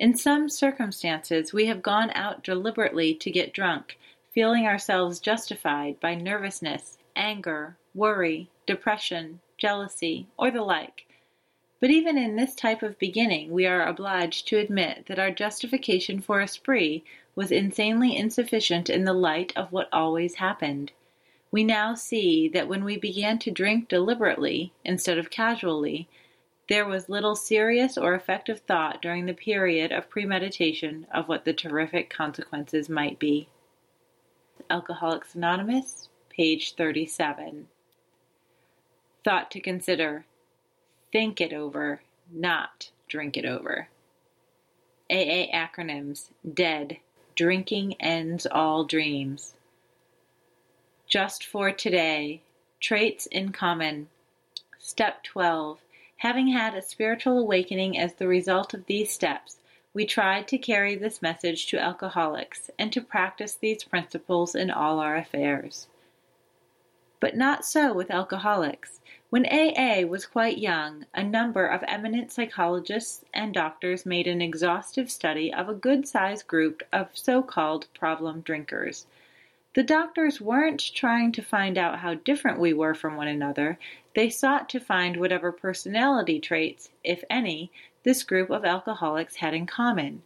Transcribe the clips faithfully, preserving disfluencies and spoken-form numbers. In some circumstances, we have gone out deliberately to get drunk, feeling ourselves justified by nervousness, anger, worry, depression, jealousy, or the like. But even in this type of beginning, we are obliged to admit that our justification for a spree was insanely insufficient in the light of what always happened. We now see that when we began to drink deliberately instead of casually, there was little serious or effective thought during the period of premeditation of what the terrific consequences might be. Alcoholics Anonymous, page thirty-seven. Thought to consider. Think it over, not drink it over. A A acronyms. D E A D. Drinking ends all dreams. Just for today. Traits in common. Step twelve. Having had a spiritual awakening as the result of these steps, we tried to carry this message to alcoholics and to practice these principles in all our affairs. But not so with alcoholics. When A A was quite young, a number of eminent psychologists and doctors made an exhaustive study of a good-sized group of so-called problem drinkers. The doctors weren't trying to find out how different we were from one another. They sought to find whatever personality traits, if any, this group of alcoholics had in common.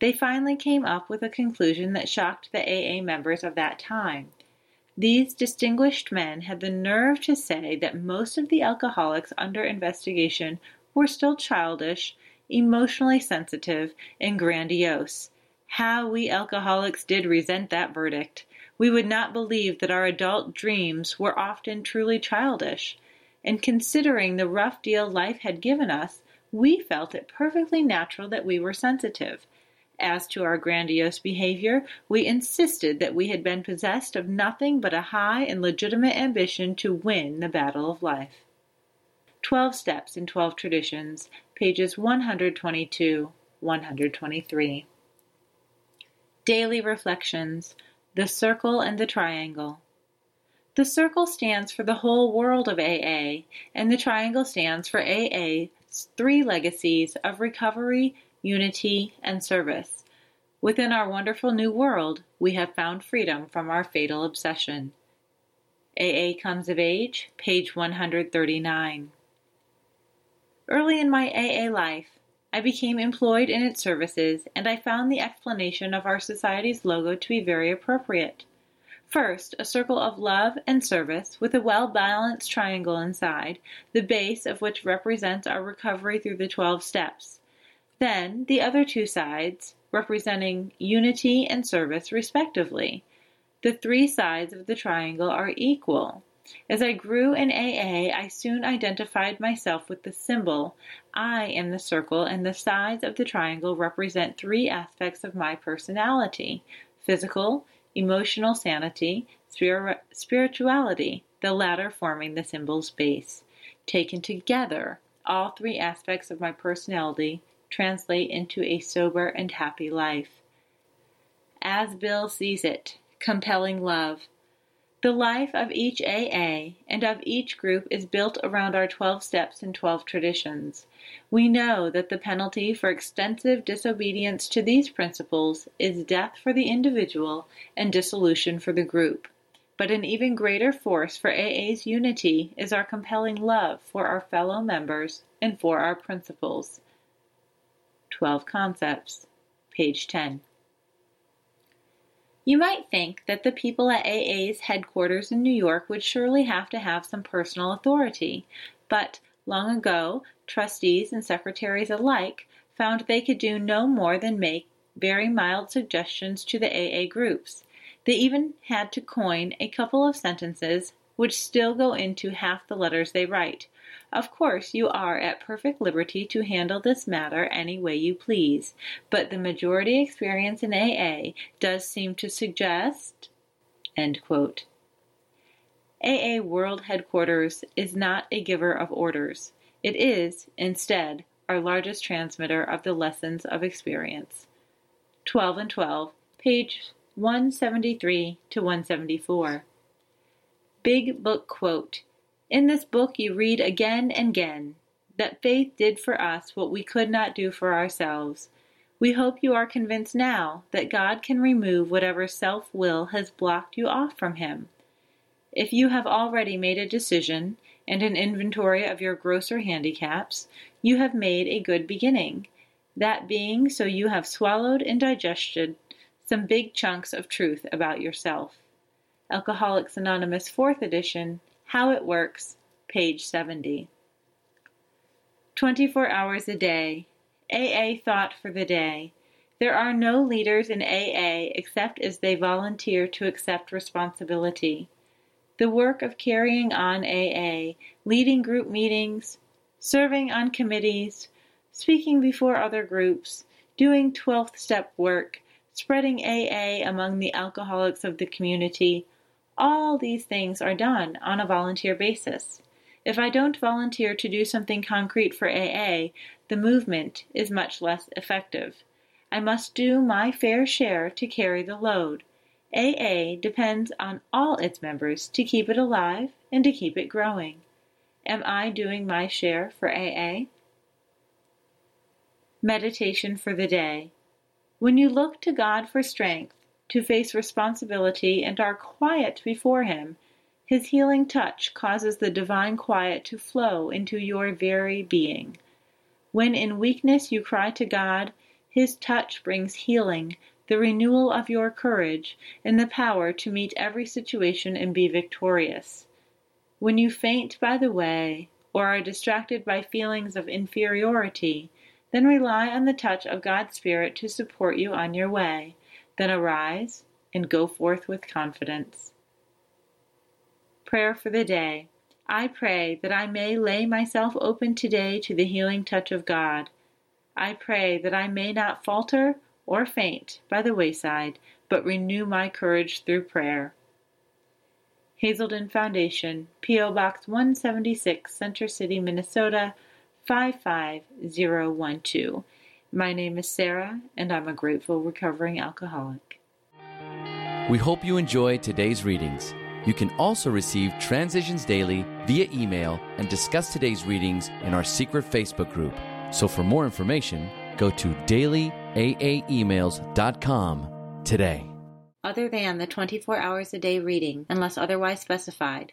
They finally came up with a conclusion that shocked the A A members of that time. These distinguished men had the nerve to say that most of the alcoholics under investigation were still childish, emotionally sensitive, and grandiose. How we alcoholics did resent that verdict! We would not believe that our adult dreams were often truly childish, and considering the rough deal life had given us, we felt it perfectly natural that we were sensitive. As to our grandiose behavior, we insisted that we had been possessed of nothing but a high and legitimate ambition to win the battle of life. Twelve Steps and Twelve Traditions, pages one twenty-two to one twenty-three. Daily Reflections. The Circle and the Triangle. The circle stands for the whole world of A A, and the triangle stands for A A's three legacies of recovery, unity, and service. Within our wonderful new world, we have found freedom from our fatal obsession. A A Comes of Age, page one thirty-nine. Early in my A A life, I became employed in its services, and I found the explanation of our society's logo to be very appropriate. First, a circle of love and service with a well-balanced triangle inside, the base of which represents our recovery through the twelve steps. Then, the other two sides, representing unity and service respectively. The three sides of the triangle are equal. As I grew in A A, I soon identified myself with the symbol. I am the circle, and the sides of the triangle represent three aspects of my personality: physical, emotional sanity, spir- spirituality, the latter forming the symbol's base. Taken together, all three aspects of my personality translate into a sober and happy life. As Bill Sees It, compelling love. The life of each A A and of each group is built around our twelve steps and twelve traditions. We know that the penalty for extensive disobedience to these principles is death for the individual and dissolution for the group. But an even greater force for A A's unity is our compelling love for our fellow members and for our principles. twelve Concepts, page ten. You might think that the people at A A's headquarters in New York would surely have to have some personal authority, but long ago, trustees and secretaries alike found they could do no more than make very mild suggestions to the A A groups. They even had to coin a couple of sentences which still go into half the letters they write, Of course, you are at perfect liberty to handle this matter any way you please, but the majority experience in A A does seem to suggest, end quote. A A World Headquarters is not a giver of orders. It is, instead, our largest transmitter of the lessons of experience. twelve and twelve, page one seventy-three to one seventy-four. Big Book Quote. In this book you read again and again that faith did for us what we could not do for ourselves. We hope you are convinced now that God can remove whatever self-will has blocked you off from Him. If you have already made a decision and an inventory of your grosser handicaps, you have made a good beginning. That being so, you have swallowed and digested some big chunks of truth about yourself. Alcoholics Anonymous, fourth edition, How It Works, page seventy. twenty-four hours a day. A A thought for the day. There are no leaders in A A except as they volunteer to accept responsibility. The work of carrying on A A, leading group meetings, serving on committees, speaking before other groups, doing twelfth step work, spreading A A among the alcoholics of the community, all these things are done on a volunteer basis. If I don't volunteer to do something concrete for A A, the movement is much less effective. I must do my fair share to carry the load. A A depends on all its members to keep it alive and to keep it growing. Am I doing my share for A A? Meditation for the day. When you look to God for strength, to face responsibility and are quiet before Him, His healing touch causes the divine quiet to flow into your very being. When in weakness you cry to God, His touch brings healing, the renewal of your courage, and the power to meet every situation and be victorious. When you faint by the way, or are distracted by feelings of inferiority, then rely on the touch of God's Spirit to support you on your way. Then arise and go forth with confidence. Prayer for the day. I pray that I may lay myself open today to the healing touch of God. I pray that I may not falter or faint by the wayside, but renew my courage through prayer. Hazelden Foundation, P O. Box one seventy-six, Center City, Minnesota, five five zero one two. My name is Sarah, and I'm a grateful recovering alcoholic. We hope you enjoyed today's readings. You can also receive Transitions Daily via email and discuss today's readings in our secret Facebook group. So for more information, go to daily a a emails dot com today. Other than the twenty-four hours a day reading, unless otherwise specified,